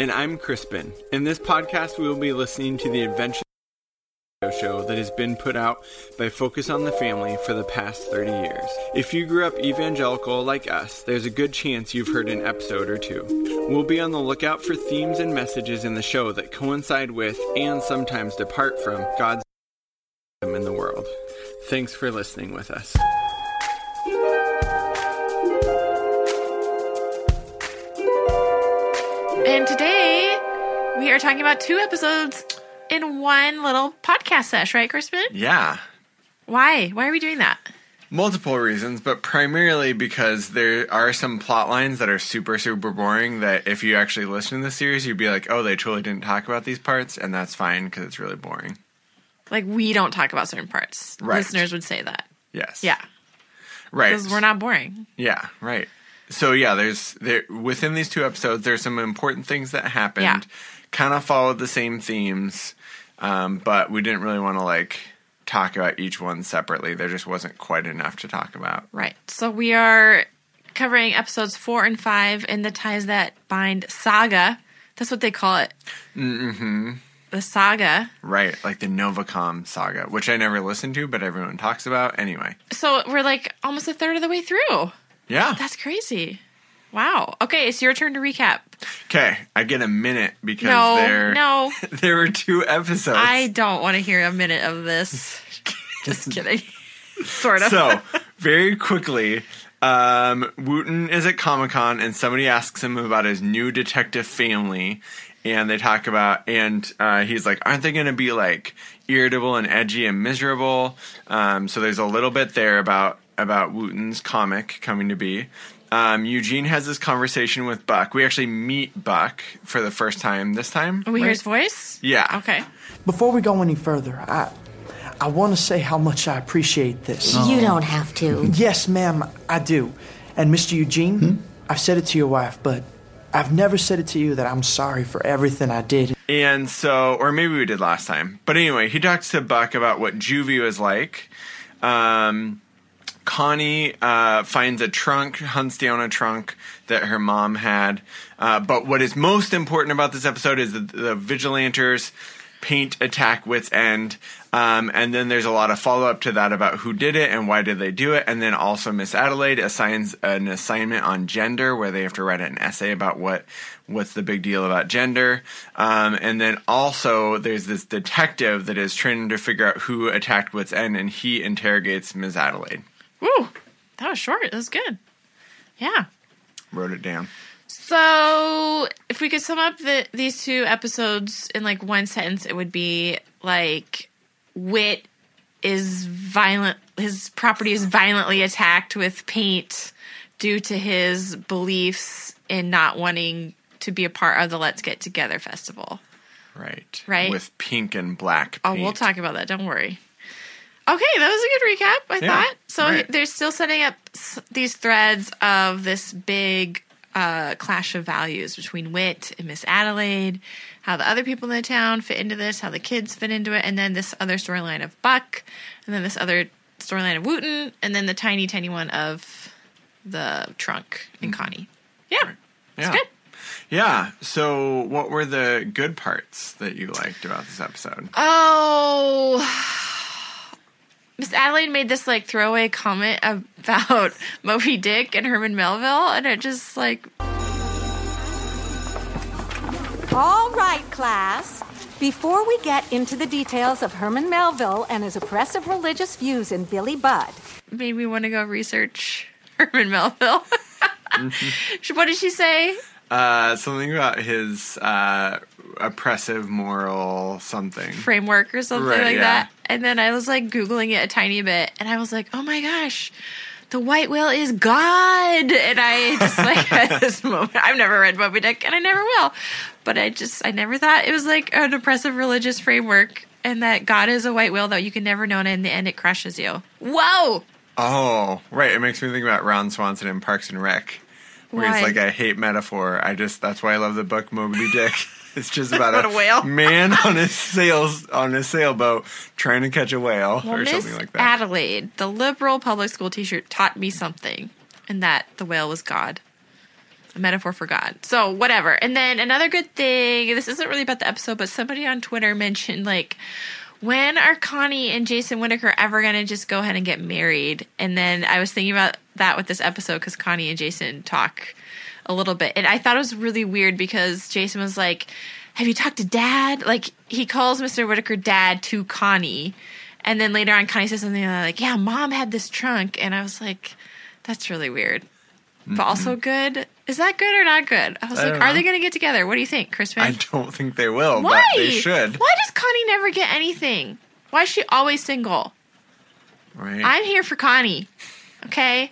And I'm Crispin. In this podcast, we will be listening to the Adventure Show that has been put out by Focus on the Family for the past 30 years. If you grew up evangelical like us, there's a good chance you've heard an episode or two. We'll be on the lookout for themes and messages in the show that coincide with, and sometimes depart from, God's in the world. Thanks for listening with us. And today, we are talking about two episodes in one little podcast sesh, right, Crispin? Yeah. Why? Why are we doing that? Multiple reasons, but primarily because there are some plot lines that are super, super boring that if you actually listen to the series, you'd be like, oh, they totally didn't talk about these parts, and that's fine because it's really boring. Like, we don't talk about certain parts. Right. Listeners would say that. Yes. Yeah. Right. Because we're not boring. Yeah, right. So, yeah, there's within these two episodes, there's some important things that happened. Yeah. Kind of followed the same themes, but we didn't really want to, like, talk about each one separately. There just wasn't quite enough to talk about. Right. So we are covering episodes 4 and 5 in the Ties That Bind saga. That's what they call it. Mm-hmm. The saga. Right, like the Novacom saga, which I never listened to, but everyone talks about anyway. So we're, like, almost a third of the way through. Yeah. That's crazy. Wow. Okay, it's your turn to recap. Okay, I get a minute because there were two episodes. I don't want to hear a minute of this. Just kidding. Sort of. So, very quickly, Wooten is at Comic-Con and somebody asks him about his new detective family. And they talk about, and he's like, aren't they going to be, like, irritable and edgy and miserable? So there's a little bit there about Wooten's comic coming to be. Eugene has this conversation with Buck. We actually meet Buck for the first time this time. We hear his voice? Yeah. Okay. Before we go any further, I want to say how much I appreciate this. You don't have to. Yes, ma'am, I do. And Mr. Eugene, I've said it to your wife, but I've never said it to you that I'm sorry for everything I did. And so, or maybe we did last time. But anyway, he talks to Buck about what juvie was like. Connie finds a trunk, hunts down a trunk that her mom had. But what is most important about this episode is the Vigilantors paint attack Wits End. And then there's a lot of follow-up to that about who did it and why did they do it. And then also Miss Adelaide assigns an assignment on gender where they have to write an essay about what's the big deal about gender. And then also there's this detective that is trying to figure out who attacked Wits End, and he interrogates Miss Adelaide. Ooh, that was short. That was good. Yeah. Wrote it down. So if we could sum up these two episodes in, like, one sentence, it would be, like, Whit is violent. His property is violently attacked with paint due to his beliefs in not wanting to be a part of the Let's Get Together festival. Right. Right. With pink and black paint. Oh, we'll talk about that. Don't worry. Okay, that was a good recap, I thought. So They're still setting up these threads of this big clash of values between Whit and Miss Adelaide, how the other people in the town fit into this, how the kids fit into it, and then this other storyline of Buck, and then this other storyline of Wooten, and then the tiny, tiny one of the trunk and Connie. Yeah. Right. Yeah. It's good. Yeah. So what were the good parts that you liked about this episode? Oh, Miss Adelaide made this, like, throwaway comment about Moby Dick and Herman Melville, and it just, like... All right, class. Before we get into the details of Herman Melville and his oppressive religious views in Billy Budd... Made me want to go research Herman Melville. What did she say? Something about his oppressive moral something. Framework or something that. And then I was, like, Googling it a tiny bit, and I was like, oh, my gosh, the white whale is God. And I just, like, had this moment. I've never read Moby Dick, and I never will. But I never thought it was, like, an oppressive religious framework, and that God is a white whale, though, you can never know, and in the end it crushes you. Whoa! Oh, right. It makes me think about Ron Swanson in Parks and Rec, where he's like, I hate metaphor. That's why I love the book Moby Dick. It's just about a whale. Man on his sailboat trying to catch a whale or something like that. Adelaide, the liberal public school teacher, taught me something, and that the whale was God. A metaphor for God. So whatever. And then another good thing, this isn't really about the episode, but somebody on Twitter mentioned, like, when are Connie and Jason Whitaker ever going to just go ahead and get married? And then I was thinking about that with this episode because Connie and Jason talk a little bit. And I thought it was really weird because Jason was like, have you talked to Dad? Like, he calls Mr. Whitaker Dad to Connie. And then later on, Connie says something like, yeah, Mom had this trunk. And I was like, that's really weird. Mm-hmm. But also good. Is that good or not good? I was like, are they going to get together? What do you think, Crispin? I don't think they will, Why? But they should. Why does Connie never get anything? Why is she always single? Right. I'm here for Connie, okay?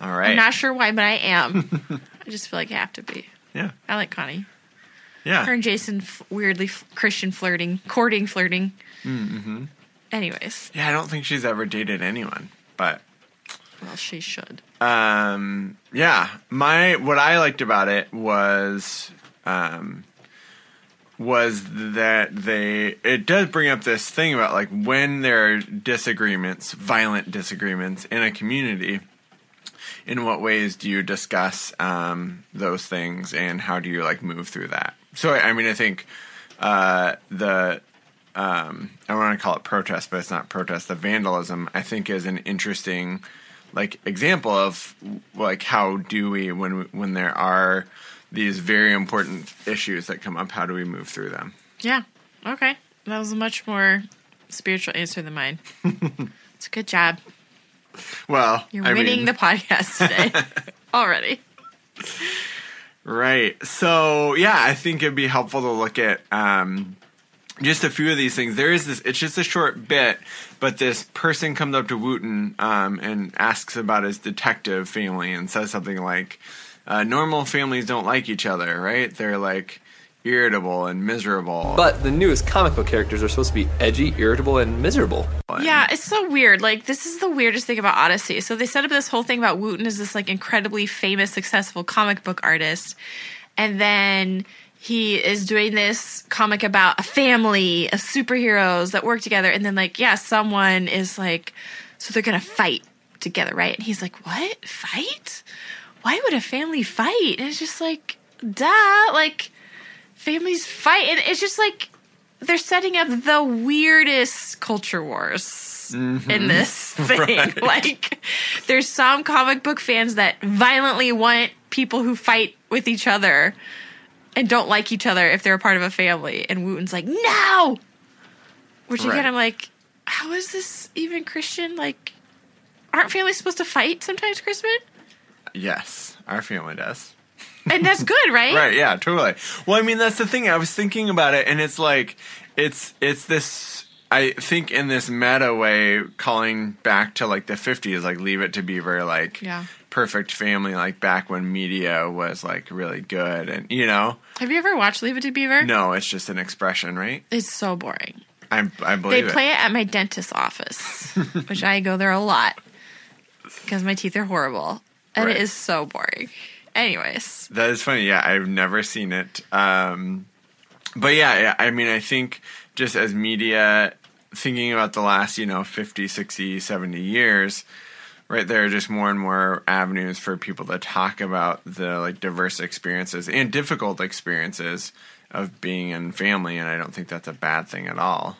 All right. I'm not sure why, but I am. I just feel like I have to be. Yeah. I like Connie. Yeah. Her and Jason weirdly Christian flirting, courting flirting. Mm-hmm. Anyways. Yeah, I don't think she's ever dated anyone, but... Well, she should. What I liked about it was that it does bring up this thing about, like, when there are disagreements, violent disagreements in a community, in what ways do you discuss those things, and how do you, like, move through that? So, I mean, I think I want to call it protest, but it's not protest. The vandalism, I think, is an interesting, like, example of, like, how do we when there are these very important issues that come up, how do we move through them? Yeah. Okay. That was a much more spiritual answer than mine. It's a good job. Well, you're winning the podcast today already. Right. So, yeah, I think it'd be helpful to look at just a few of these things. There is this, it's just a short bit, but this person comes up to Wooten and asks about his detective family and says something like, normal families don't like each other, right? They're, like, irritable and miserable. But the newest comic book characters are supposed to be edgy, irritable, and miserable. Yeah, it's so weird. Like, this is the weirdest thing about Odyssey. So they set up this whole thing about Wooten as this, like, incredibly famous, successful comic book artist. And then... he is doing this comic about a family of superheroes that work together. And then, like, yeah, someone is like, so they're going to fight together, right? And he's like, what? Fight? Why would a family fight? And it's just like, duh. Like, families fight. And it's just like they're setting up the weirdest culture wars. Mm-hmm. In this thing. Right. Like, there's some comic book fans that violently want people who fight with each other and don't like each other if they're a part of a family. And Wooten's like, no! Which, again, right. I'm like, how is this even Christian? Like, aren't families supposed to fight sometimes, Crispin? Yes, our family does. And that's good, right? Right, yeah, totally. Well, I mean, that's the thing. I was thinking about it, and it's like, it's this, I think in this meta way, calling back to, like, the 50s, like, Leave It to Beaver, like... yeah. Perfect Family, like, back when media was, like, really good, and, you know. Have you ever watched Leave It to Beaver? No, it's just an expression, right? It's so boring. I believe it. They play it at my dentist's office, which I go there a lot because my teeth are horrible, and right. It is so boring. Anyways. That is funny. Yeah, I've never seen it. But, yeah, I mean, I think just as media, thinking about the last, you know, 50, 60, 70 years, right, there are just more and more avenues for people to talk about the, like, diverse experiences and difficult experiences of being in family, and I don't think that's a bad thing at all.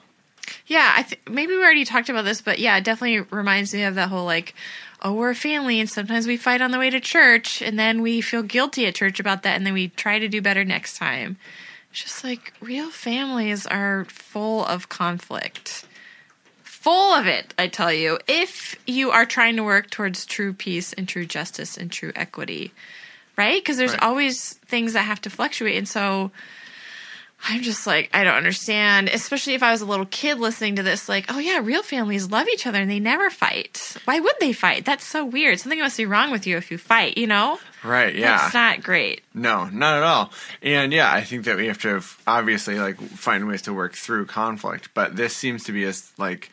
Yeah, maybe we already talked about this, but yeah, it definitely reminds me of that whole, like, oh, we're a family, and sometimes we fight on the way to church, and then we feel guilty at church about that, and then we try to do better next time. It's just like, real families are full of conflict. Full of it, I tell you, if you are trying to work towards true peace and true justice and true equity, right? Because there's right. always things that have to fluctuate. And so I'm just like, I don't understand, especially if I was a little kid listening to this, like, oh, yeah, real families love each other and they never fight. Why would they fight? That's so weird. Something must be wrong with you if you fight, you know? Right, yeah. It's not great. No, not at all. And, yeah, I think that we have to obviously, like, find ways to work through conflict. But this seems to be, like...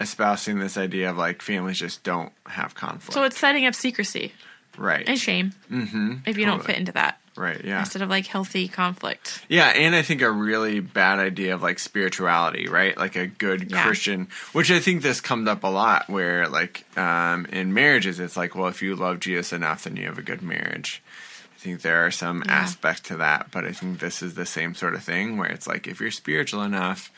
espousing this idea of, like, families just don't have conflict. So it's setting up secrecy. Right. And shame. Mm-hmm. If you don't fit into that. Right, yeah. Instead of, like, healthy conflict. Yeah, and I think a really bad idea of, like, spirituality, right? Like, a good yeah. Christian, which I think this comes up a lot where, like, in marriages, it's like, well, if you love Jesus enough, then you have a good marriage. I think there are some aspect to that, but I think this is the same sort of thing where it's like, if you're spiritual enough,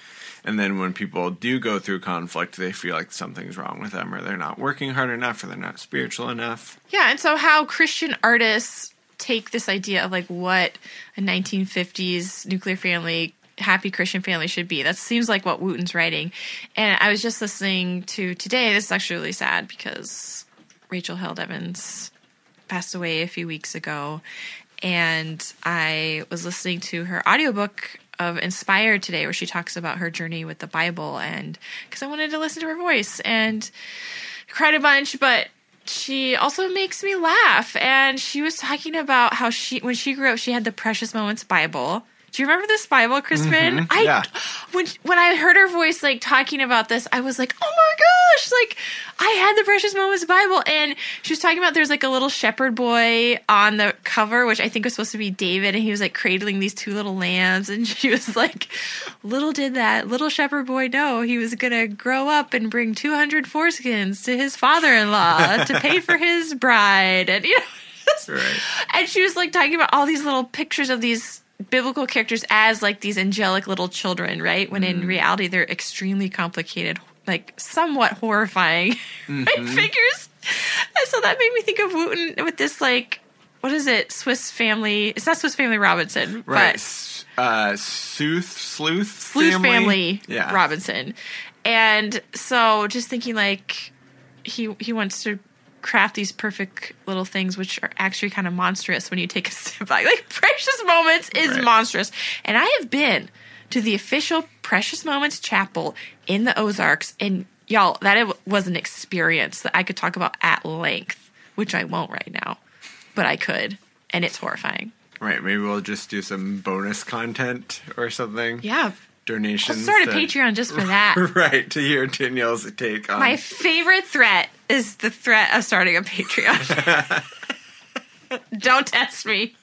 and then when people do go through conflict, they feel like something's wrong with them, or they're not working hard enough, or they're not spiritual enough. Yeah, and so how Christian artists take this idea of like what a 1950s nuclear family, happy Christian family should be. That seems like what Wooten's writing. And I was just listening to today, this is actually really sad because Rachel Held Evans passed away a few weeks ago, and I was listening to her audiobook of Inspired today, where she talks about her journey with the Bible, and because I wanted to listen to her voice, and cried a bunch, but she also makes me laugh. And she was talking about how she, when she grew up, she had the Precious Moments Bible. Do you remember this Bible, Crispin? Mm-hmm. Yeah. When I heard her voice like talking about this, I was like, oh my gosh, like I had the Precious Moments Bible. And she was talking about there's like a little shepherd boy on the cover, which I think was supposed to be David, and he was like cradling these two little lambs. And she was like, little did that little shepherd boy know he was going to grow up and bring 200 foreskins to his father-in-law to pay for his bride. And, you know, right. And she was like talking about all these little pictures of these biblical characters as like these angelic little children, right? When in reality, they're extremely complicated, like somewhat horrifying figures. And so that made me think of Wooten with this, like, what is it? Swiss Family. It's not Swiss Family Robinson, right. But Sleuth Family yeah. Robinson. And so just thinking like he wants to craft these perfect little things, which are actually kind of monstrous when you take a step back. Like, Precious Moments is monstrous. And I have been to the official Precious Moments Chapel in the Ozarks, and y'all, that was an experience that I could talk about at length, which I won't right now, but I could, and it's horrifying. Right, maybe we'll just do some bonus content or something. Yeah. Donations. I'll start a Patreon just for that. Right, to hear Danielle's take on. My favorite threat is the threat of starting a Patreon. Don't test me.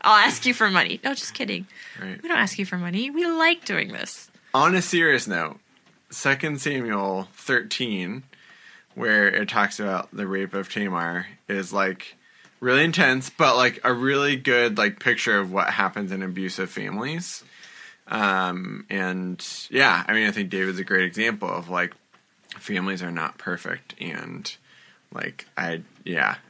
I'll ask you for money. No, just kidding. Right. We don't ask you for money. We like doing this. On a serious note, 2 Samuel 13, where it talks about the rape of Tamar, is like really intense, but like a really good like picture of what happens in abusive families. And yeah, I mean, I think David's a great example of like families are not perfect, and like I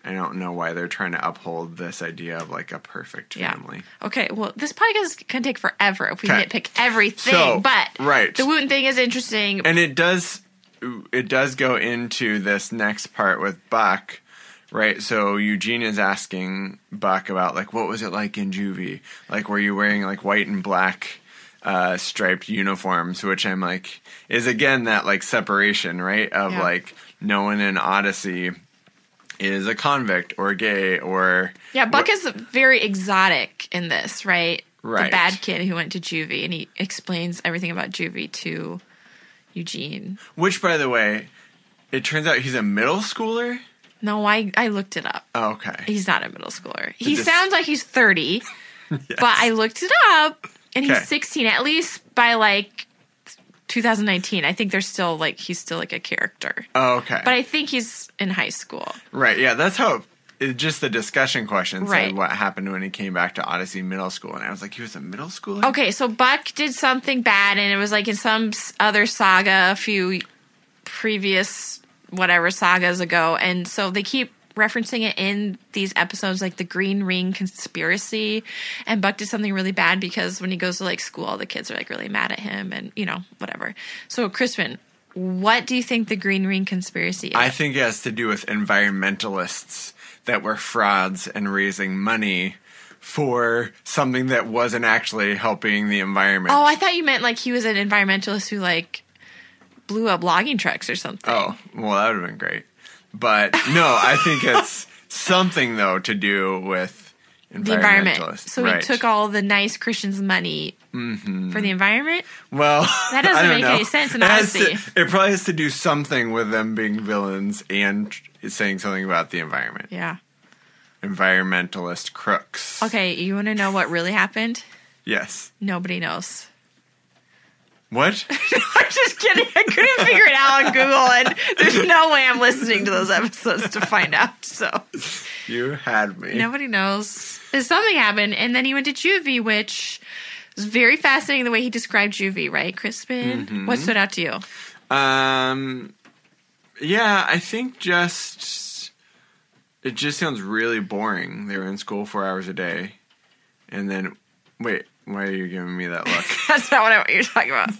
don't know why they're trying to uphold this idea of like a perfect family. Okay, well, this podcast can take forever if we nitpick everything, so, but the Wooten thing is interesting, and it does go into this next part with Buck. Right, so Eugene is asking Buck about like what was it like in juvie? Like, were you wearing like white and black striped uniforms, which I'm like is again that like separation, right? Of like no one in Odyssey is a convict or gay or Buck is very exotic in this, right? Right, the bad kid who went to juvie, and he explains everything about juvie to Eugene. Which, by the way, it turns out he's a middle schooler. No, I looked it up. Oh, okay, he's not a middle schooler. He sounds like he's 30, but I looked it up. And he's 16, at least by, like, 2019. I think he's still, like, a character. Oh, okay. But I think he's in high school. Right, yeah, that's how just the discussion question said what happened when he came back to Odyssey Middle School. And I was like, he was a middle schooler? Okay, so Buck did something bad, and it was, like, in some other saga a few previous whatever sagas ago. And so they keep referencing it in these episodes, like the Green Ring conspiracy, and Buck did something really bad because when he goes to like school, all the kids are like really mad at him, and you know, whatever. So, Crispin, what do you think the Green Ring conspiracy is? I think it has to do with environmentalists that were frauds and raising money for something that wasn't actually helping the environment. Oh, I thought you meant like he was an environmentalist who like blew up logging trucks or something. Oh, well, that would have been great. But, no, I think it's something, though, to do with environmentalists. The environment. So we took all the nice Christians' money for the environment? Well, that doesn't make any sense in honesty. It probably has to do something with them being villains and saying something about the environment. Yeah. Environmentalist crooks. Okay, you want to know what really happened? Yes. Nobody knows. What? No, I'm just kidding. I couldn't figure it out on Google, and there's no way I'm listening to those episodes to find out. So You had me. Nobody knows. Something happened, and then he went to juvie, which was very fascinating the way he described juvie, right, Crispin? Mm-hmm. What stood out to you? Yeah, I think it just sounds really boring. They were in school 4 hours a day, and then wait, why are you giving me that look? That's not what I want you to talk about.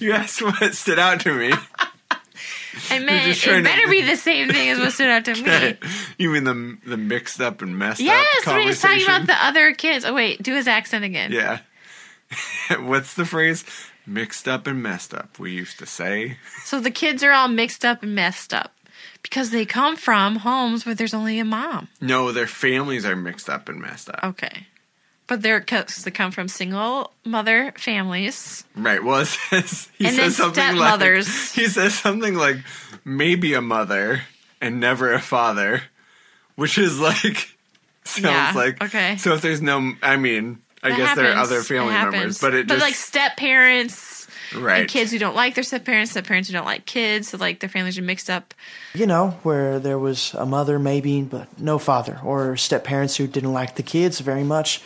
You asked what stood out to me. I meant it better be the same thing as what stood out to me. You mean the mixed up and messed up conversation? Yes, when he's talking about the other kids. Oh, wait, do his accent again. Yeah. What's the phrase? Mixed up and messed up, we used to say. So the kids are all mixed up and messed up because they come from homes where there's only a mom. No, their families are mixed up and messed up. Okay. But they come from single mother families. Right. Well, he says something like maybe a mother and never a father, which is like, sounds like, okay. So if there's no, I mean, I guess there are other family members, but it just. But like step parents, right. And kids who don't like their step parents who don't like kids, so like their families are mixed up. You know, where there was a mother maybe, but no father, or step parents who didn't like the kids very much.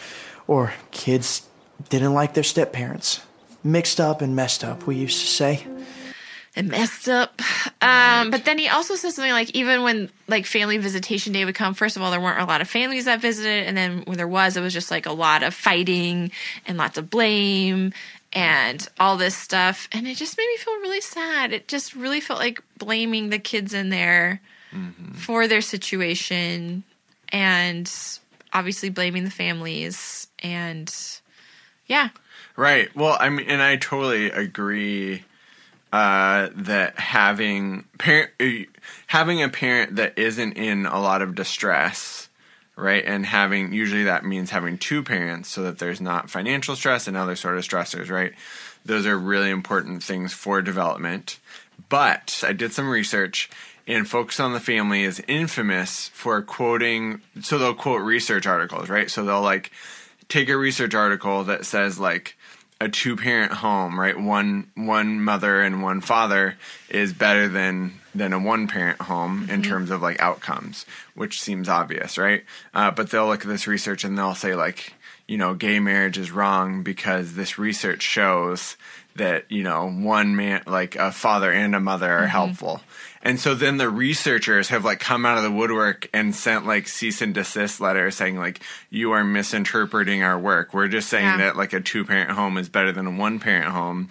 Or kids didn't like their step-parents. Mixed up and messed up, we used to say. And messed up. Right. But then he also said something like, even when like family visitation day would come, first of all, there weren't a lot of families that visited. And then when there was, it was just like a lot of fighting and lots of blame and all this stuff. And it just made me feel really sad. It just really felt like blaming the kids in there for their situation and obviously blaming the families. And yeah. Right. Well, I mean, and I totally agree that having a parent that isn't in a lot of distress, right? And usually that means having two parents so that there's not financial stress and other sort of stressors, right? Those are really important things for development. But I did some research, and Focus on the Family is infamous for quoting, so they'll quote research articles, right? So they'll like take a research article that says like a two-parent home, right? One mother and one father is better than a one-parent home in terms of like outcomes, which seems obvious, right? But they'll look at this research and they'll say like, you know, gay marriage is wrong because this research shows that, you know, one man, like a father and a mother are helpful. And so then the researchers have like come out of the woodwork and sent like cease and desist letters saying like, you are misinterpreting our work. We're just saying that like a two-parent home is better than a one-parent home,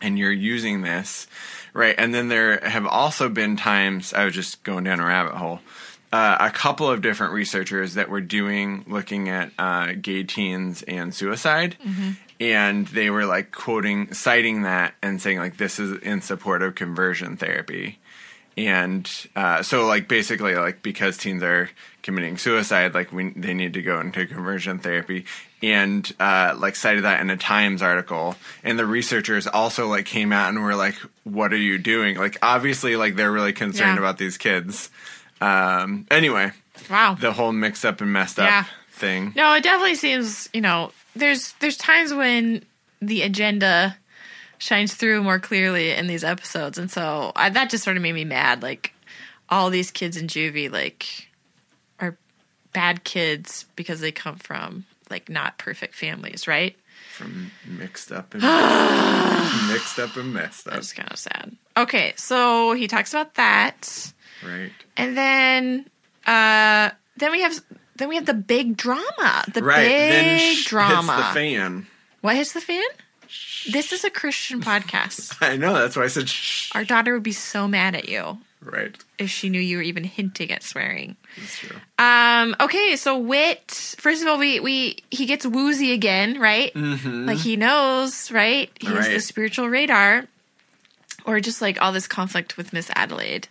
and you're using this, right? And then there have also been times, I was just going down a rabbit hole, a couple of different researchers that were looking at gay teens and suicide. And they were like citing that and saying like, this is in support of conversion therapy. And so, like, basically, like, because teens are committing suicide, like, they need to go into conversion therapy. And, like, cited that in a Times article. And the researchers also, like, came out and were like, what are you doing? Like, obviously, like, they're really concerned about these kids. Anyway. Wow. The whole mixed up and messed up thing. No, it definitely seems, you know, there's times when the agenda shines through more clearly in these episodes. And so that just sort of made me mad. Like, all these kids in juvie, like, are bad kids because they come from, like, not perfect families, right? From mixed up and mixed up and messed up. That's kind of sad. Okay, so he talks about that. Right. And then we have the big drama. The big drama. Hits the fan. What hits the fan? This is a Christian podcast. I know. That's why I said shh. Our daughter would be so mad at you. Right. If she knew you were even hinting at swearing. That's true. Okay, so Whit, first of all, he gets woozy again, right? Mm-hmm. Like he knows, right? He has the spiritual radar. Or just like all this conflict with Miss Adelaide.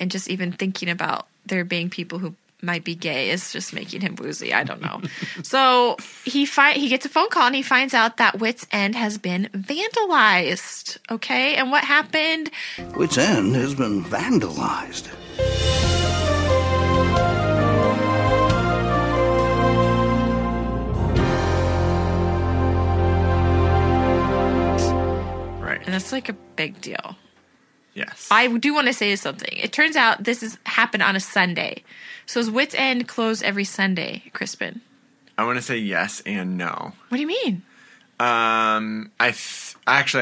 And just even thinking about there being people who might be gay is just making him woozy. I don't know. So he gets a phone call and he finds out that Wits End has been vandalized. Okay, and what happened? Wits End has been vandalized. Right. And that's like a big deal. Yes. I do want to say something. It turns out this has happened on a Sunday. So is Wits End closed every Sunday, Crispin? I want to say yes and no. What do you mean? Actually,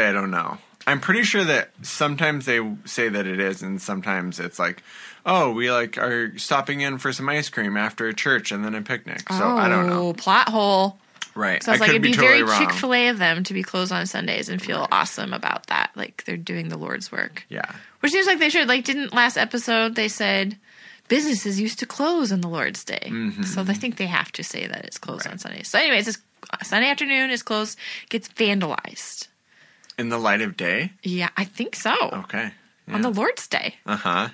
I don't know. I'm pretty sure that sometimes they say that it is, and sometimes it's like, oh, we like are stopping in for some ice cream after a church and then a picnic. So I don't know. Plot hole. Right. So I was like, it'd be totally very Chick-fil-A of them to be closed on Sundays and feel awesome about that. Like they're doing the Lord's work. Yeah. Which seems like they should. Like, didn't last episode they said businesses used to close on the Lord's Day. Mm-hmm. So I think they have to say that it's closed on Sundays. So anyways, this Sunday afternoon is closed, gets vandalized. In the light of day? Yeah, I think so. Okay. Yeah. On the Lord's Day. Uh-huh.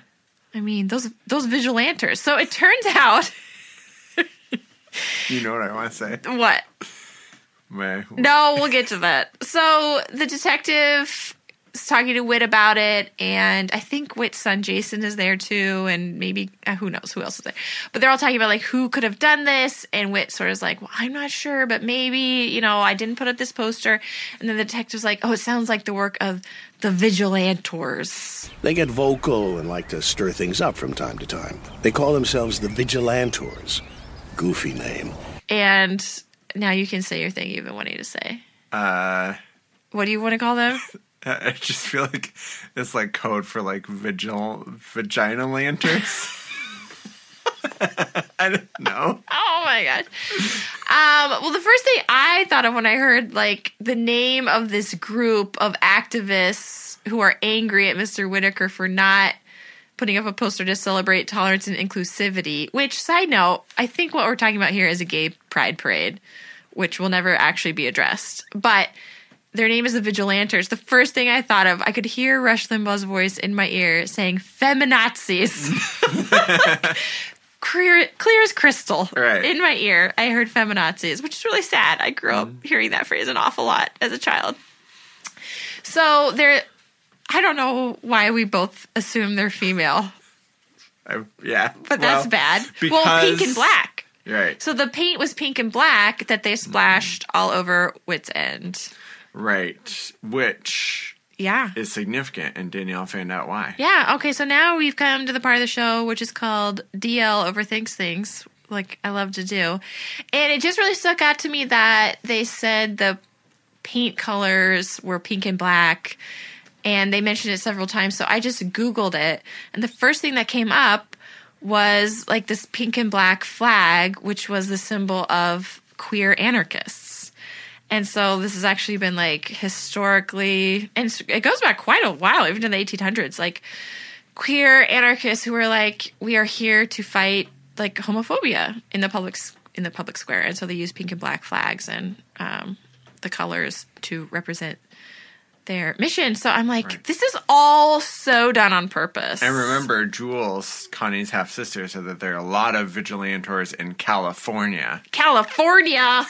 I mean, those vigilantors. So it turns out... You know what I want to say. What? No, we'll get to that. So the detective is talking to Whit about it, and I think Whit's son Jason is there too, and maybe, who knows, who else is there. But they're all talking about, like, who could have done this, and Whit sort of is like, well, I'm not sure, but maybe, you know, I didn't put up this poster. And then the detective's like, oh, it sounds like the work of the Vigilantors. They get vocal and like to stir things up from time to time. They call themselves the Vigilantors. Goofy name. And now you can say your thing you've been wanting to say. What do you want to call them? I just feel like it's like code for like vagina lanterns. I don't know. Oh my gosh. Well, the first thing I thought of when I heard like the name of this group of activists who are angry at Mr. Whitaker for not putting up a poster to celebrate tolerance and inclusivity, which, side note, I think what we're talking about here is a gay pride parade, which will never actually be addressed. But their name is the Vigilantors. The first thing I thought of, I could hear Rush Limbaugh's voice in my ear saying, feminazis. Clear as crystal. Right. In my ear, I heard feminazis, which is really sad. I grew up hearing that phrase an awful lot as a child. So they're... I don't know why we both assume they're female. Yeah. But that's bad. Because, pink and black. Right. So the paint was pink and black that they splashed all over Wits End. Right. Which is significant, and Danielle found out why. Yeah. Okay, so now we've come to the part of the show which is called DL Overthinks Things, like I love to do. And it just really stuck out to me that they said the paint colors were pink and black. And they mentioned it several times, so I just Googled it. And the first thing that came up was, like, this pink and black flag, which was the symbol of queer anarchists. And so this has actually been, like, historically – and it goes back quite a while, even to the 1800s. Like, queer anarchists who were like, we are here to fight, like, homophobia in the public square. And so they used pink and black flags and the colors to represent – their mission. So I'm like, This is all so done on purpose. And remember, Jules, Connie's half-sister, said that there are a lot of Vigilantors in California. California!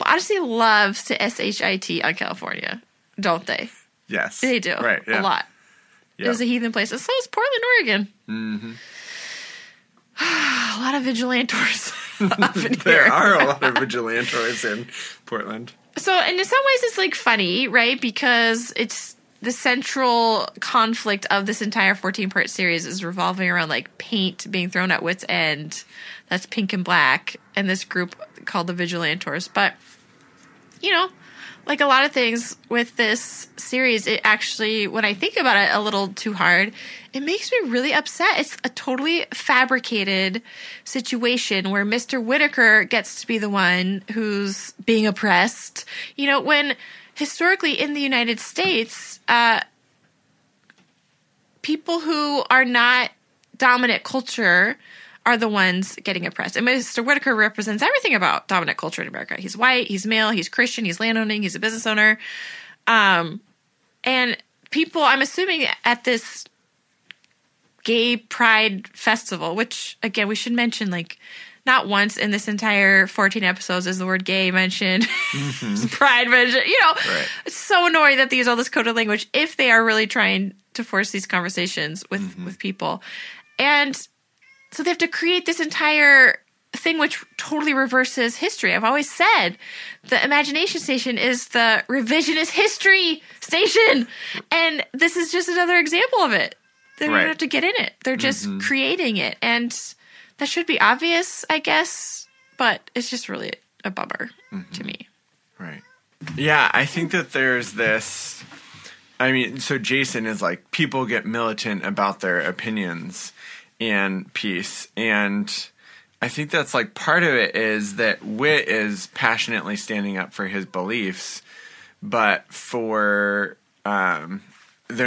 Odyssey loves to SHIT on California, don't they? Yes. They do. Right, yeah. A lot. Yep. It was a heathen place. And so is Portland, Oregon. Mm-hmm. A lot of Vigilantors up in here. There are a lot of Vigilantors in Portland. So, and in some ways it's, like, funny, right? Because it's the central conflict of this entire 14-part series is revolving around, like, paint being thrown at Wits End. That's pink and black. And this group called the Vigilantors. But, you know, like a lot of things with this series, it actually, when I think about it a little too hard, it makes me really upset. It's a totally fabricated situation where Mr. Whitaker gets to be the one who's being oppressed. You know, when historically in the United States, people who are not dominant culture are the ones getting oppressed. And Mr. Whitaker represents everything about dominant culture in America. He's white, he's male, he's Christian, he's landowning, he's a business owner. And people, I'm assuming at this gay pride festival, which, again, we should mention, like, not once in this entire 14 episodes is the word gay mentioned. Mm-hmm. Pride mentioned. You know, It's so annoying that they use all this coded language if they are really trying to force these conversations with people. And so they have to create this entire thing which totally reverses history. I've always said the Imagination Station is the revisionist history station, and this is just another example of it. They don't have to get in it. They're just creating it, and that should be obvious, I guess, but it's just really a bummer to me. Right. Yeah, I think that there's this – I mean, so Jason is like, people get militant about their opinions and peace, and – I think that's like part of it is that Whit is passionately standing up for his beliefs, but for they're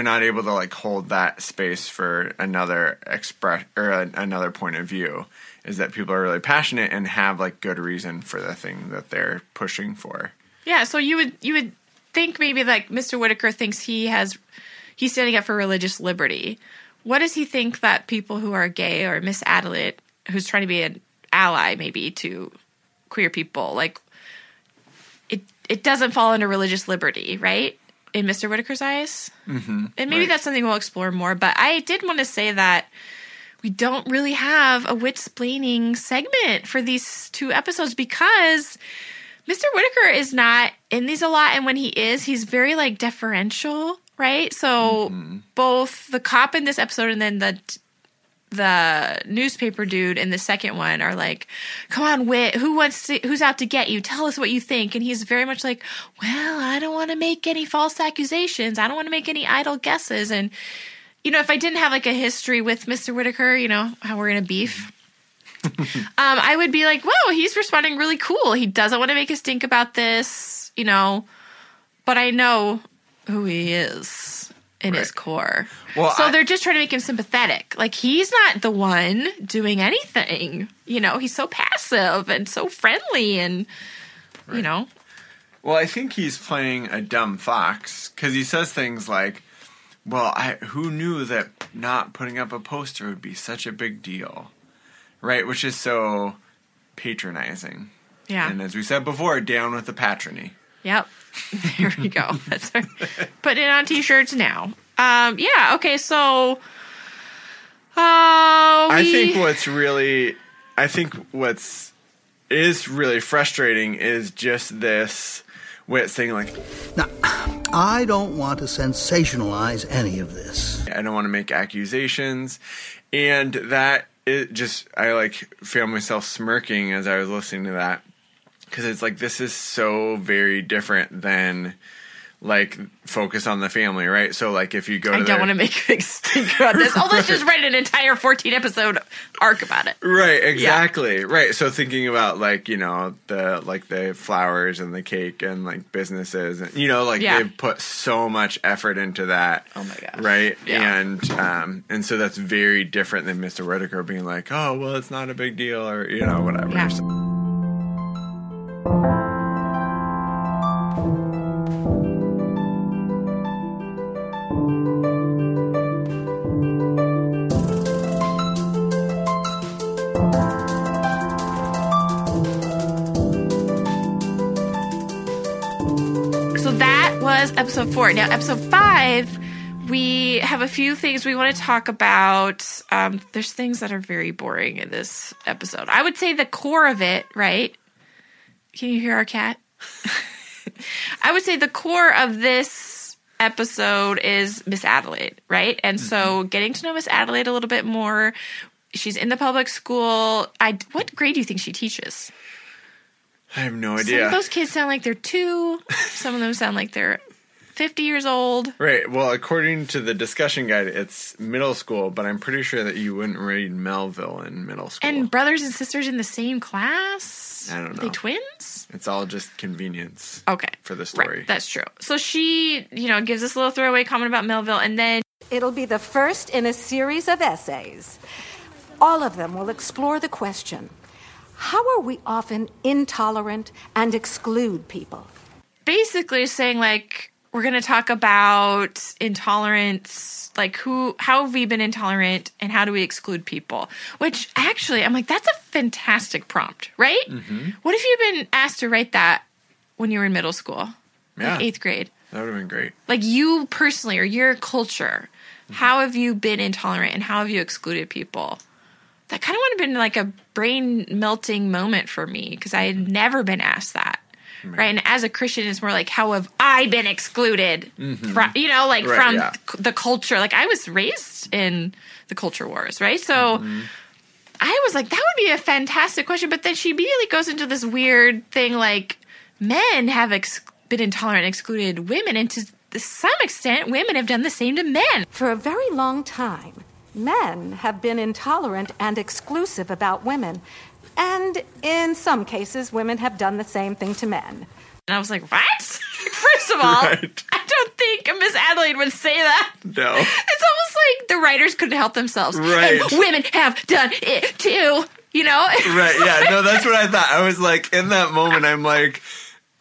not able to like hold that space for another express or another point of view. Is that people are really passionate and have like good reason for the thing that they're pushing for? Yeah, so you would think maybe like Mr. Whitaker thinks he's standing up for religious liberty. What does he think that people who are gay or Miss Adelaide, who's trying to be an ally maybe to queer people, like it doesn't fall under religious liberty, right? In Mr. Whitaker's eyes. Mm-hmm, and maybe that's something we'll explore more. But I did want to say that we don't really have a Whitsplaining segment for these two episodes because Mr. Whitaker is not in these a lot. And when he is, he's very like deferential, right? So both the cop in this episode and then the newspaper dude in the second one are like, come on, Whit, who's out to get you? Tell us what you think. And he's very much like, well, I don't want to make any false accusations. I don't want to make any idle guesses. And, you know, if I didn't have like a history with Mr. Whitaker, you know, how we're going to beef, I would be like, whoa, he's responding really cool. He doesn't want to make a stink about this, you know, but I know who he is. In his core. Well, so they're just trying to make him sympathetic. Like, he's not the one doing anything. You know, he's so passive and so friendly and, you know. Well, I think he's playing a dumb fox because he says things like, well, who knew that not putting up a poster would be such a big deal? Right? Which is so patronizing. Yeah. And as we said before, down with the patrony. Yep. There we go. That's right. Put it on T-shirts now. Yeah. Okay. So, I think what's really frustrating is just this Whit saying like, now, I don't want to sensationalize any of this. I don't want to make accusations, and that it just I like found myself smirking as I was listening to that. Because it's like, this is so very different than, like, Focus on the Family, right? So, like, if you go to I don't want to make a big stink about this. Oh, let's just write an entire 14-episode arc about it. Right, exactly. Yeah. Right, so thinking about, like, you know, the flowers and the cake and, like, businesses. And, you know, like, they've put so much effort into that. Oh, my gosh. Right? Yeah. And so that's very different than Mr. Whitaker being like, oh, well, it's not a big deal or, you know, whatever. Yeah. So, that was episode 4. Now, episode 5, we have a few things we want to talk about. There's things that are very boring in this episode. I would say the core of it, right? Can you hear our cat? I would say the core of this episode is Miss Adelaide, right? And so getting to know Miss Adelaide a little bit more. She's in the public school. What grade do you think she teaches? I have no idea. Some of those kids sound like they're 2. Some of them sound like they're 50 years old. Right. Well, according to the discussion guide, it's middle school, but I'm pretty sure that you wouldn't read Melville in middle school. And brothers and sisters in the same class? I don't know. Are they twins? It's all just convenience. Okay. For the story. Right. That's true. So she, you know, gives this little throwaway comment about Melville, and then it'll be the first in a series of essays. All of them will explore the question, how are we often intolerant and exclude people? Basically saying, like, we're going to talk about intolerance, like how have we been intolerant and how do we exclude people? Which actually, I'm like, that's a fantastic prompt, right? Mm-hmm. What if you've been asked to write that when you were in middle school? Yeah. Like 8th grade. That would have been great. Like you personally or your culture, how have you been intolerant and how have you excluded people? that kind of would have been like a brain melting moment for me because I had never been asked that. Mm-hmm. Right. And as a Christian, it's more like, how have I been excluded from, you know, like from the culture? Like I was raised in the culture wars. Right. So I was like, that would be a fantastic question. But then she immediately goes into this weird thing like men have been intolerant and excluded women. And to some extent, women have done the same to men. For a very long time, men have been intolerant and exclusive about women. And in some cases, women have done the same thing to men. And I was like, what? First of all, I don't think Miss Adelaide would say that. No. It's almost like the writers couldn't help themselves. Right. And women have done it too, you know? Right, yeah. No, that's what I thought. I was like, in that moment, I'm like...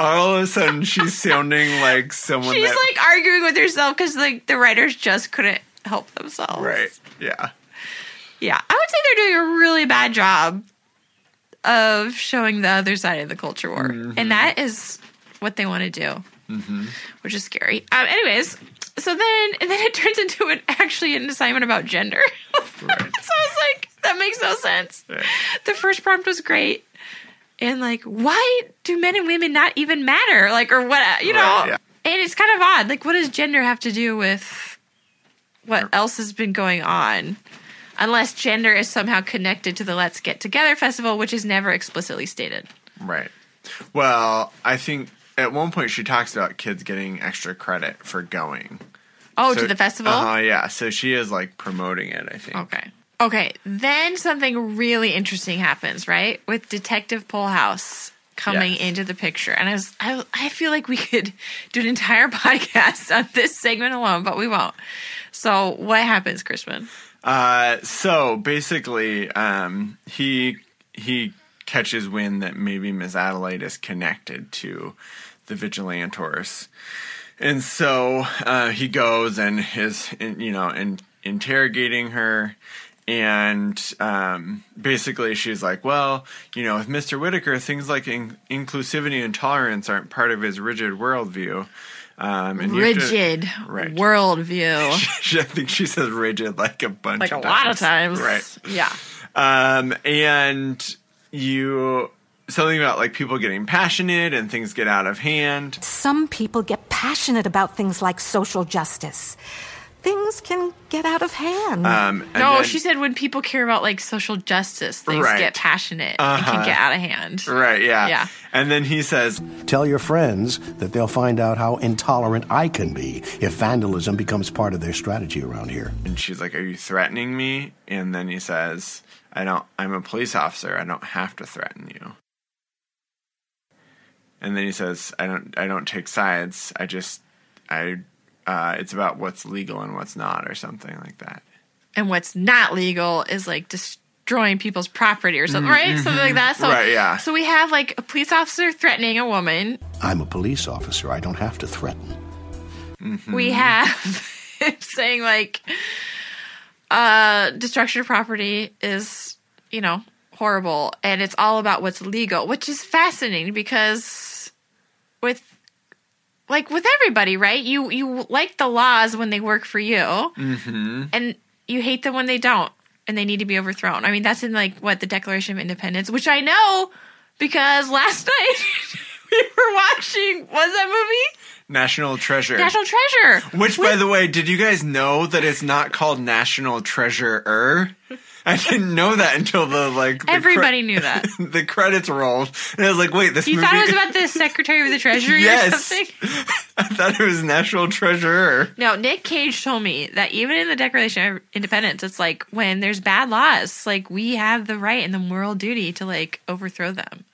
all of a sudden, she's sounding like someone. She's like arguing with herself because like the writers just couldn't help themselves. Right. Yeah. Yeah. I would say they're doing a really bad job of showing the other side of the culture war, and that is what they want to do, which is scary. Anyways, so then it turns into an assignment about gender. Right. So I was like, that makes no sense. Right. The first prompt was great. And, like, why do men and women not even matter? Like, or what, you know? Right, yeah. And it's kind of odd. Like, what does gender have to do with what else has been going on? Unless gender is somehow connected to the Let's Get Together festival, which is never explicitly stated. Right. Well, I think at one point she talks about kids getting extra credit for going. Oh, so, to the festival? Yeah. So she is, like, promoting it, I think. Okay, then something really interesting happens, right? With Detective Polehouse coming into the picture. And I feel like we could do an entire podcast on this segment alone, but we won't. So what happens, Crispin? So basically, he catches wind that maybe Miss Adelaide is connected to the Vigilantors. And so he goes and is, you know, interrogating her. And basically she's like, well, you know, with Mr. Whitaker, things like inclusivity and tolerance aren't part of his rigid worldview. Worldview. I think she says rigid like a bunch of times. Like a lot of times. Right. Yeah. And something about like people getting passionate and things get out of hand. Some people get passionate about things like social justice. Things can get out of hand. She said when people care about, like, social justice, things get passionate and can get out of hand. Right, yeah. And then he says, tell your friends that they'll find out how intolerant I can be if vandalism becomes part of their strategy around here. And she's like, are you threatening me? And then he says, I'm a police officer. I don't have to threaten you. And then he says, I don't take sides. It's about what's legal and what's not or something like that. And what's not legal is, like, destroying people's property or something, right? Something like that. So, right, yeah. So we have, like, a police officer threatening a woman. I'm a police officer. I don't have to threaten. Mm-hmm. We have saying, like, destruction of property is, you know, horrible. And it's all about what's legal, which is fascinating because with everybody, right? You like the laws when they work for you, and you hate them when they don't, and they need to be overthrown. I mean, that's in, like, the Declaration of Independence, which I know because last night we were watching, what's that movie? National Treasure. Which, by the way, did you guys know that it's not called National Treasure? I didn't know that until everybody knew that. The credits rolled. And I was like, wait, you thought it was about the Secretary of the Treasury or something? I thought it was National Treasurer. No, Nick Cage told me that even in the Declaration of Independence, it's like when there's bad laws, like we have the right and the moral duty to like overthrow them.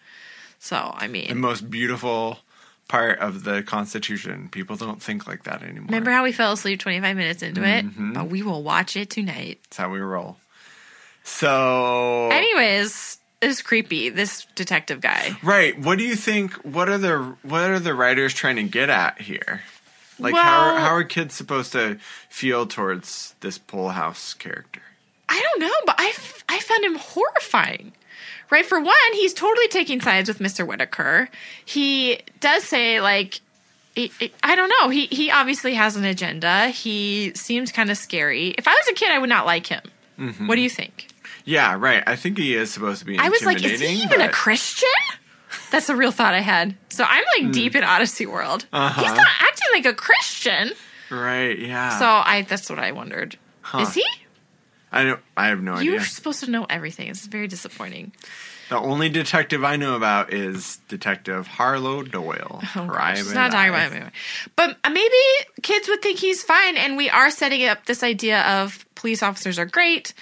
So, I mean. The most beautiful part of the Constitution. People don't think like that anymore. Remember how we fell asleep 25 minutes into it? But we will watch it tonight. That's how we roll. So... anyways, it's creepy, this detective guy. Right. What do you think... What are the writers trying to get at here? Like, how are kids supposed to feel towards this Polehouse character? I don't know, but I found him horrifying. Right? For one, he's totally taking sides with Mr. Whitaker. He does say, like... I don't know. He obviously has an agenda. He seems kind of scary. If I was a kid, I would not like him. Mm-hmm. What do you think? Yeah, right. I think he is supposed to be intimidating. I was like, is he even a Christian? That's a real thought I had. So I'm like deep in Odyssey world. Uh-huh. He's not acting like a Christian. Right, yeah. So that's what I wondered. Huh. Is he? I have no idea. You're supposed to know everything. It's very disappointing. The only detective I know about is Detective Harlow Doyle. Oh, gosh, it's not talking about him. But maybe kids would think he's fine, and we are setting up this idea of police officers are great,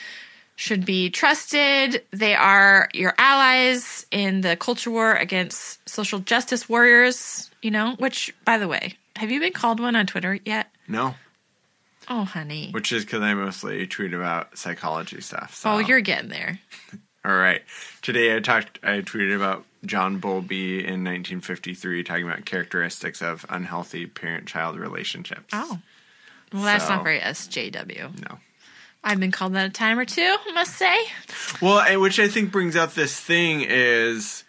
should be trusted. They are your allies in the culture war against social justice warriors, you know, which, by the way, have you been called one on Twitter yet? No. Oh, honey. Which is because I mostly tweet about psychology stuff. So. Oh, you're getting there. All right. Today I tweeted about John Bowlby in 1953 talking about characteristics of unhealthy parent-child relationships. Oh. Well, that's not very SJW. No. I've been called that a time or two, I must say. Well, which I think brings out this thing is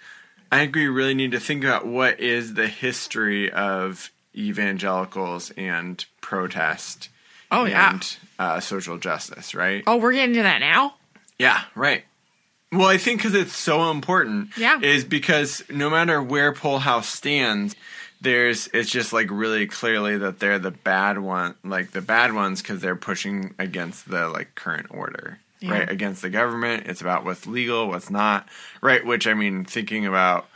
I agree we really need to think about what is the history of evangelicals and protest social justice, right? Oh, we're getting to that now? Yeah, right. Well, I think because it's so important is because no matter where Poll House stands, it's just like really clearly that they're the bad one, like the bad ones because they're pushing against the like current order, right? Against the government. It's about what's legal, what's not, right? Which I mean, thinking about,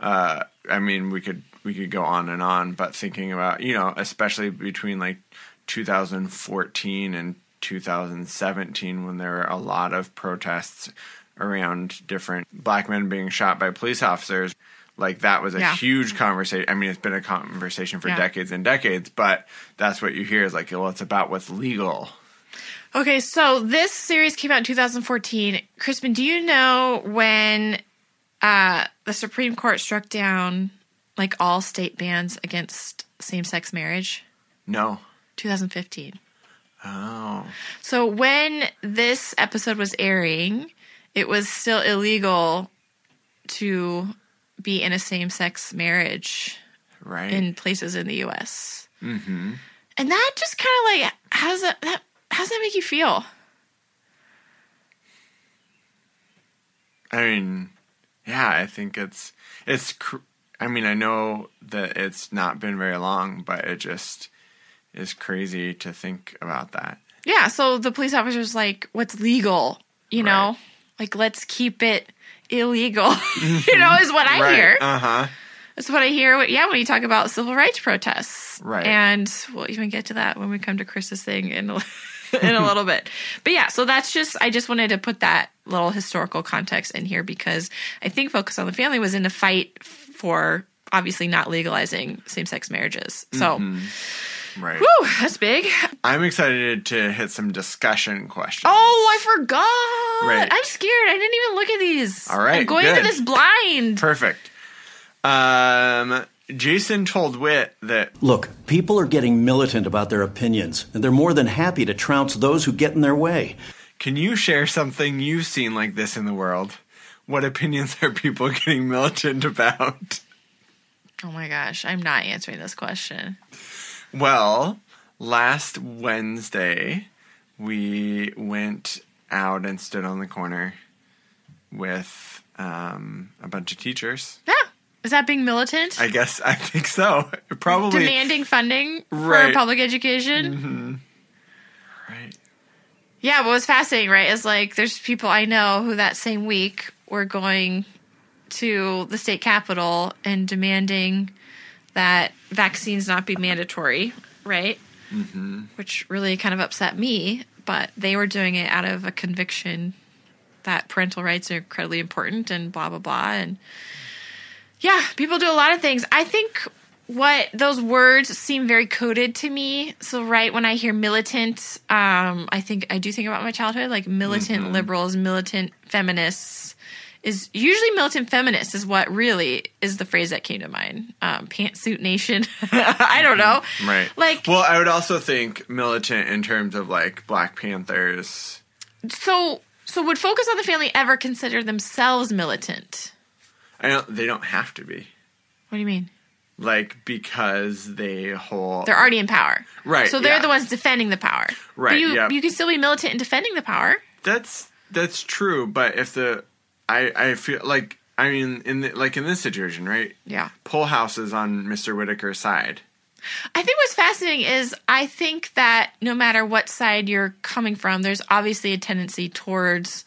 we could go on and on, but thinking about, you know, especially between like 2014 and 2017 when there were a lot of protests around different black men being shot by police officers, like that was a huge conversation. I mean, it's been a conversation for decades and decades, but that's what you hear is like, well, it's about what's legal. Okay, so this series came out in 2014. Crispin, do you know when the Supreme Court struck down like all state bans against same-sex marriage? No. 2015. Oh. So when this episode was airing, it was still illegal to be in a same-sex marriage in places in the U.S. Mm-hmm. And that just kind of like, how does that make you feel? I mean, yeah, I think it's. I mean, I know that it's not been very long, but it just is crazy to think about that. Yeah. So the police officer's like, "What's legal?" You know. Like, let's keep it illegal, you know, is what I hear. Uh-huh. That's what I hear, when you talk about civil rights protests. Right. And we'll even get to that when we come to Chris's thing in a little bit. But, yeah, so that's just – I just wanted to put that little historical context in here because I think Focus on the Family was in a fight for obviously not legalizing same-sex marriages. So right. Woo, that's big. I'm excited to hit some discussion questions. Oh, I forgot. Right. I'm scared. I didn't even look at these. All right. I'm going into this blind. Perfect. Jason told Whit that, look, people are getting militant about their opinions, and they're more than happy to trounce those who get in their way. Can you share something you've seen like this in the world? What opinions are people getting militant about? Oh, my gosh. I'm not answering this question. Well, last Wednesday, we went out and stood on the corner with a bunch of teachers. Yeah. Is that being militant? I guess. I think so. Probably. Demanding funding for public education? Mm-hmm. Right. Yeah, what was fascinating, right, is like there's people I know who that same week were going to the state capitol and demanding that vaccines not be mandatory, right? Mm-hmm. Which really kind of upset me, but they were doing it out of a conviction that parental rights are incredibly important and blah, blah, blah. And yeah, people do a lot of things. I think what those words seem very coded to me. So right when I hear militant, I do think about my childhood, like militant liberals, militant feminists. Is usually militant feminist is what really is the phrase that came to mind. Pantsuit nation. I don't know. Right. Like, well, I would also think militant in terms of like Black Panthers. So would Focus on the Family ever consider themselves militant? They don't have to be. What do you mean? Like, because they're already in power. Right. So they're the ones defending the power. Right. But you can still be militant in defending the power. That's That's true, but if the I feel like in this situation, right? Yeah. Polehouse is on Mr. Whitaker's side. I think what's fascinating is I think that no matter what side you're coming from, there's obviously a tendency towards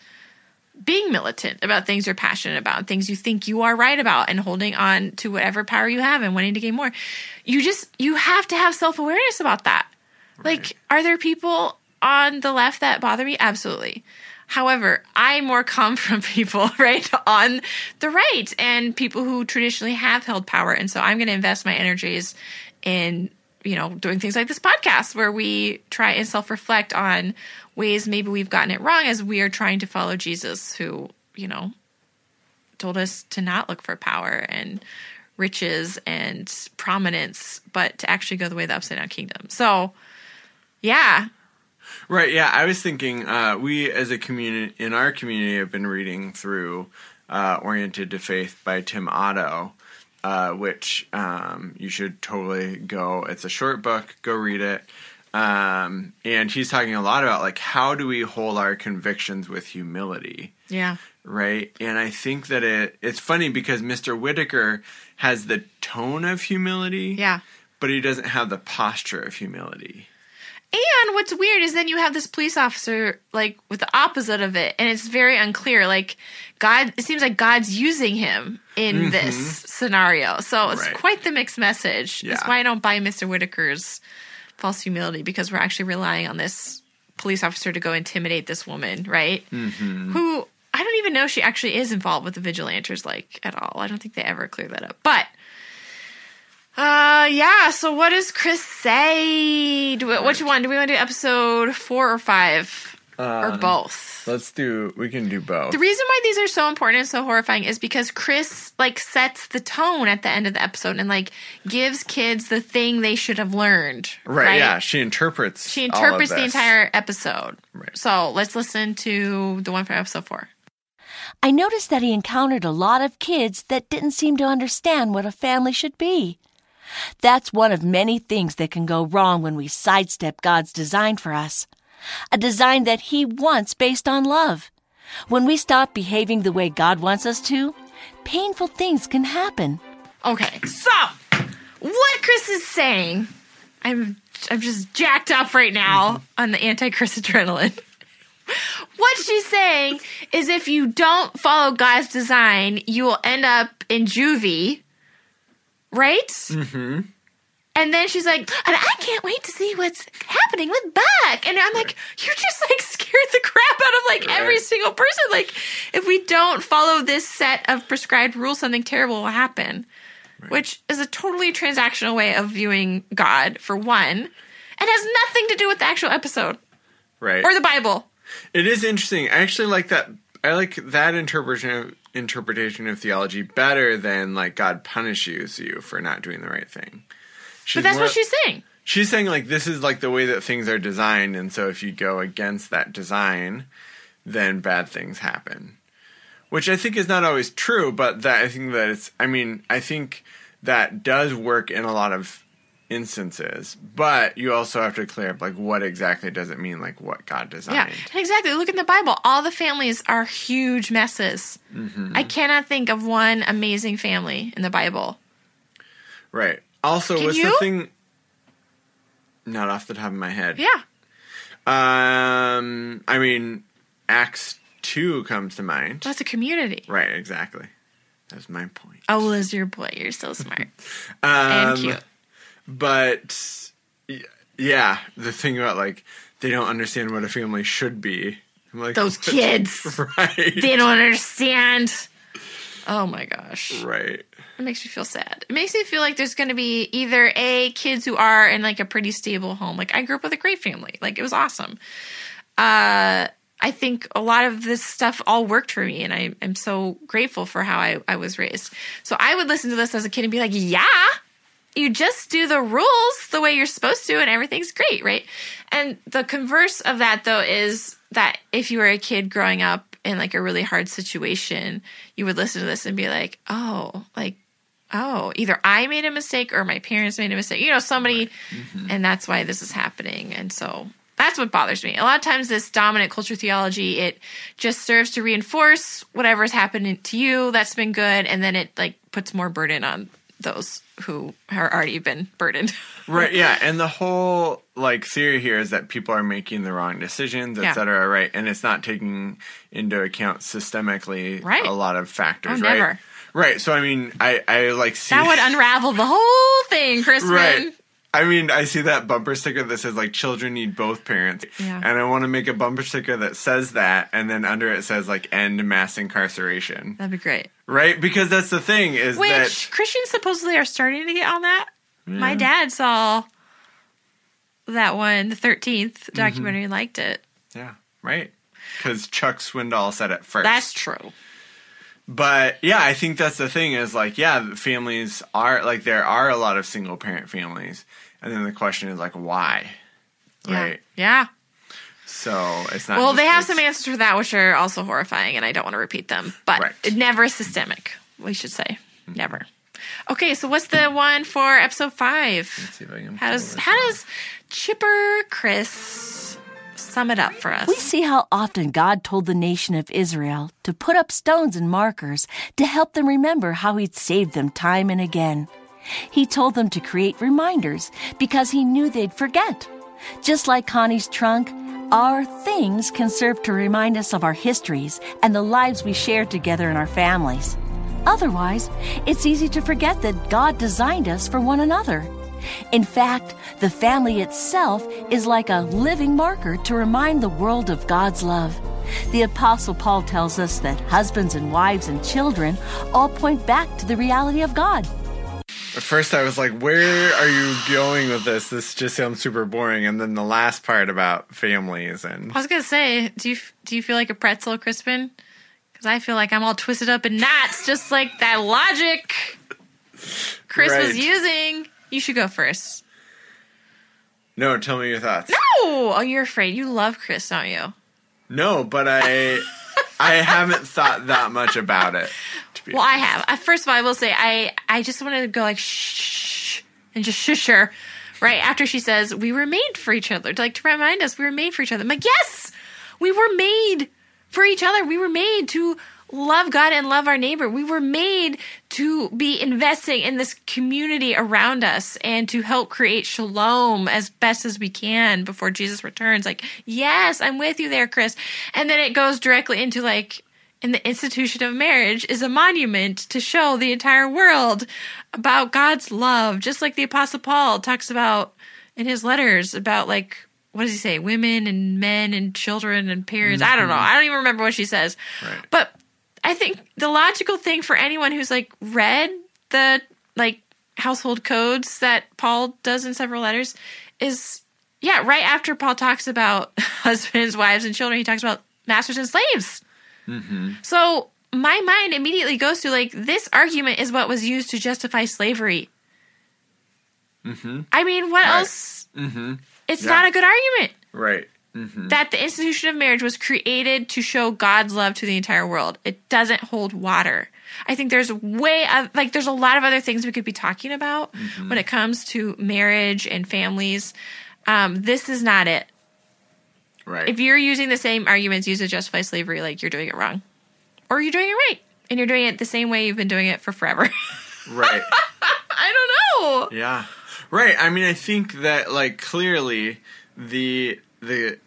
being militant about things you're passionate about, things you think you are right about, and holding on to whatever power you have and wanting to gain more. You have to have self-awareness about that. Right. Like, are there people on the left that bother me? Absolutely. However, I more come from people, right, on the right and people who traditionally have held power. And so I'm going to invest my energies in, doing things like this podcast where we try and self-reflect on ways maybe we've gotten it wrong as we are trying to follow Jesus, who, told us to not look for power and riches and prominence, but to actually go the way of the upside down kingdom. So, yeah. Right, yeah. I was thinking we as a community, in our community, have been reading through Oriented to Faith by Tim Otto, which you should totally go. It's a short book. Go read it. And he's talking a lot about, how do we hold our convictions with humility? Yeah. Right? And I think that it's funny because Mr. Whitaker has the tone of humility. Yeah. But he doesn't have the posture of humility. And what's weird is then you have this police officer, with the opposite of it, and it's very unclear. It seems like God's using him in this scenario. So it's quite the mixed message. Yeah. That's why I don't buy Mr. Whitaker's false humility, because we're actually relying on this police officer to go intimidate this woman, right? Mm-hmm. Who, I don't even know she actually is involved with the Vigilantors, at all. I don't think they ever clear that up. But... so what does Chris say? Which one? Do we want to do episode 4 or 5 or both? We can do both. The reason why these are so important and so horrifying is because Chris, sets the tone at the end of the episode and, gives kids the thing they should have learned. Right? Yeah. She interprets the entire episode. Right. So let's listen to the one from episode 4. I noticed that he encountered a lot of kids that didn't seem to understand what a family should be. That's one of many things that can go wrong when we sidestep God's design for us, a design that He wants based on love. When we stop behaving the way God wants us to, painful things can happen. Okay, so what Chris is saying, I'm just jacked up right now on the anti-Chris adrenaline. What she's saying is if you don't follow God's design, you will end up in juvie. Right? Mm-hmm. And then she's like, and I can't wait to see what's happening with Buck. And I'm like, you just scared the crap out of every single person. If we don't follow this set of prescribed rules, something terrible will happen. Right. Which is a totally transactional way of viewing God, for one, and has nothing to do with the actual episode. Right. Or the Bible. It is interesting. I actually like that. I like that interpretation of theology better than God punishes you for not doing the right thing. But that's what she's saying. She's saying this is the way that things are designed, and so if you go against that design, then bad things happen. Which I think is not always true, but I think that does work in a lot of instances, but you also have to clear up what exactly does it mean, what God designed. Yeah, exactly. Look in the Bible. All the families are huge messes. Mm-hmm. I cannot think of one amazing family in the Bible. Right. Also, what's the thing? Not off the top of my head. Yeah. Acts 2 comes to mind. That's a community. Right. Exactly. That's my point. Oh, well, is your point? You're so smart and cute. But, yeah, the thing about, they don't understand what a family should be. I'm those kids. Right. They don't understand. Oh, my gosh. Right. It makes me feel sad. It makes me feel there's going to be either A, kids who are in, a pretty stable home. I grew up with a great family. It was awesome. I think a lot of this stuff all worked for me, and I'm so grateful for how I was raised. So I would listen to this as a kid and be yeah. You just do the rules the way you're supposed to, and everything's great, right? And the converse of that, though, is that if you were a kid growing up in, a really hard situation, you would listen to this and be oh, either I made a mistake or my parents made a mistake. Somebody, and that's why this is happening. And so That's what bothers me. A lot of times this dominant culture theology, it just serves to reinforce whatever's happened to you that's been good, and then it like puts more burden on those who have already been burdened. Right, yeah. And the whole like theory here is that people are making the wrong decisions, et cetera, right? And it's not taking into account systemically a lot of factors, right? Never. Right, so I mean, I like see... That would unravel the whole thing, Crispin. Right. I mean, I see that bumper sticker that says, like, children need both parents. Yeah. And I want to make a bumper sticker that says that, and then under it says, like, end mass incarceration. That'd be great. Right? Because that's the thing is Which Christians supposedly are starting to get on that. Yeah. My dad saw that one, the 13th documentary, and liked it. Yeah, right. Because Chuck Swindoll said it first. That's true. But, yeah, I think that's the thing is, like, yeah, families are, like, there are a lot of single-parent families. And then the question is, like, why? Yeah. Right? Yeah. So it's not... Well, they have some answers for that, which are also horrifying, and I don't want to repeat them. But never systemic, we should say. Never. Okay, so what's the one for episode 5? Let's see if I can... How does Chipper Chris sum it up for us? We see how often God told the nation of Israel to put up stones and markers to help them remember how he'd saved them time and again. He told them to create reminders because he knew they'd forget. Just like Connie's trunk, our things can serve to remind us of our histories and the lives we share together in our families. Otherwise, it's easy to forget that God designed us for one another. In fact, the family itself is like a living marker to remind the world of God's love. The Apostle Paul tells us that husbands and wives and children all point back to the reality of God. At first I was like, where are you going with this? This just sounds super boring. And then the last part about families and... I was going to say, do you feel like a pretzel, Crispin? Because I feel like I'm all twisted up in knots, just like that logic Chris was using. You should go first. No, tell me your thoughts. No! Oh, you're afraid. You love Chris, don't you? No, but I haven't thought that much about it. Well, I have. First of all, I will say, I just wanted to go like, shh, and just shush her right after she says, we were made for each other. Like, to remind us, we were made for each other. I'm like, yes! We were made for each other. We were made to love God and love our neighbor. We were made to be investing in this community around us and to help create shalom as best as we can before Jesus returns. Like, yes, I'm with you there, Chris. And then it goes directly into like, and the institution of marriage is a monument to show the entire world about God's love, just like the Apostle Paul talks about in his letters about, like, what does he say? Women and men and children and parents. Mm-hmm. I don't know. I don't even remember what she says. Right. But I think the logical thing for anyone who's, like, read the, like, household codes that Paul does in several letters is, yeah, right after Paul talks about husbands, wives, and children, he talks about masters and slaves. Mm-hmm. So my mind immediately goes to, like, this argument is what was used to justify slavery. Mm-hmm. I mean, what else? Mm-hmm. It's not a good argument. Right. Mm-hmm. That the institution of marriage was created to show God's love to the entire world. It doesn't hold water. I think there's there's a lot of other things we could be talking about when it comes to marriage and families. This is not it. Right. If you're using the same arguments used to justify slavery, like, you're doing it wrong. Or you're doing it right. And you're doing it the same way you've been doing it for forever. Right. I don't know. Yeah. Right. I mean, I think that, like, clearly the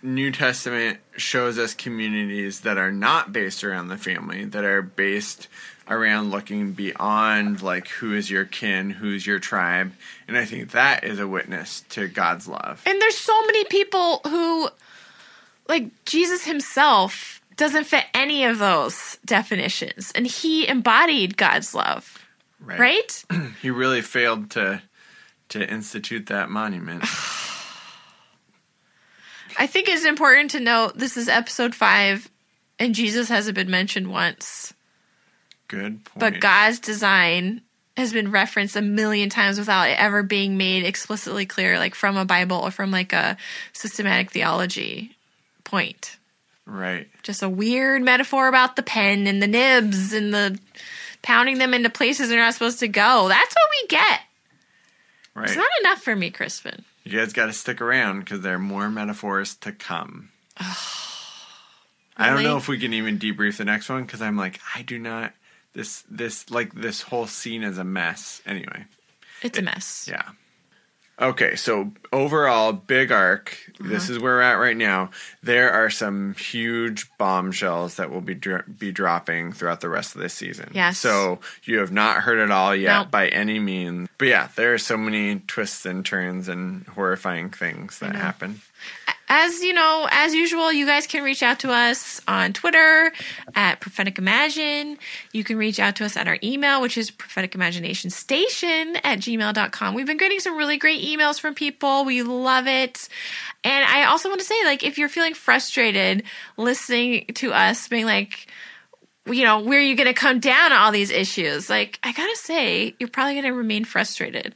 New Testament shows us communities that are not based around the family, that are based around looking beyond, like, who is your kin, who's your tribe. And I think that is a witness to God's love. And there's so many people who... Like, Jesus himself doesn't fit any of those definitions, and he embodied God's love, right? He really failed to institute that monument. I think it's important to note this is episode 5, and Jesus hasn't been mentioned once. Good point. But God's design has been referenced a million times without it ever being made explicitly clear, like, from a Bible or from, like, a systematic theology point. Right. Just a weird metaphor about the pen and the nibs and the pounding them into places they're not supposed to go. That's what we get. Right. It's not enough for me, Crispin. You guys got to stick around because there are more metaphors to come. Really? I don't know if we can even debrief the next one because I'm like, I do not. This whole scene is a mess. Anyway, it's a mess. Yeah. Okay, so overall, big arc. Uh-huh. This is where we're at right now. There are some huge bombshells that will be dropping throughout the rest of this season. Yes. So you have not heard it all yet by any means. But yeah, there are so many twists and turns and horrifying things that happen. As usual, you guys can reach out to us on Twitter at Prophetic Imagine. You can reach out to us at our email, which is propheticimaginationstation@gmail.com. We've been getting some really great emails from people. We love it. And I also want to say, like, if you're feeling frustrated listening to us being like, you know, where are you going to come down on all these issues? Like, I got to say, you're probably going to remain frustrated.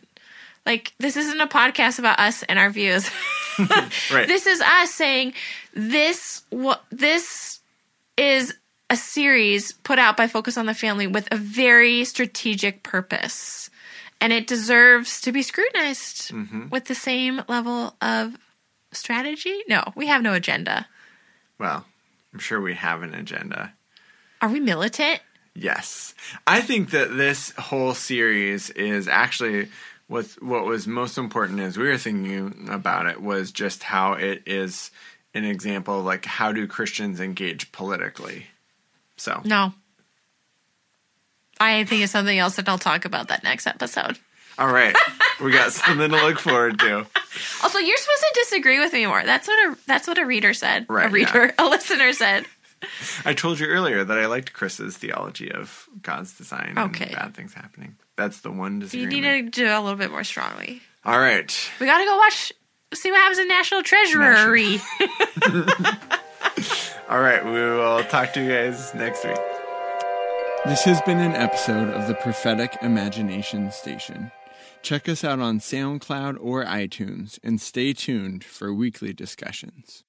Like, this isn't a podcast about us and our views. Right. This is us saying this is a series put out by Focus on the Family with a very strategic purpose, and it deserves to be scrutinized with the same level of strategy. No, we have no agenda. Well, I'm sure we have an agenda. Are we militant? Yes. I think that this whole series is actually... What was most important as we were thinking about it was just how it is an example of, like, how do Christians engage politically? So no. I think it's something else that I'll talk about that next episode. All right. We got something to look forward to. Also, you're supposed to disagree with me more. That's what a reader said. Right, a listener said. I told you earlier that I liked Chris's theology of God's design and bad things happening. That's the one disagreement. You need to do it a little bit more strongly. All right. We got to go see what happens in National Treasury. All right. We will talk to you guys next week. This has been an episode of the Prophetic Imagination Station. Check us out on SoundCloud or iTunes and stay tuned for weekly discussions.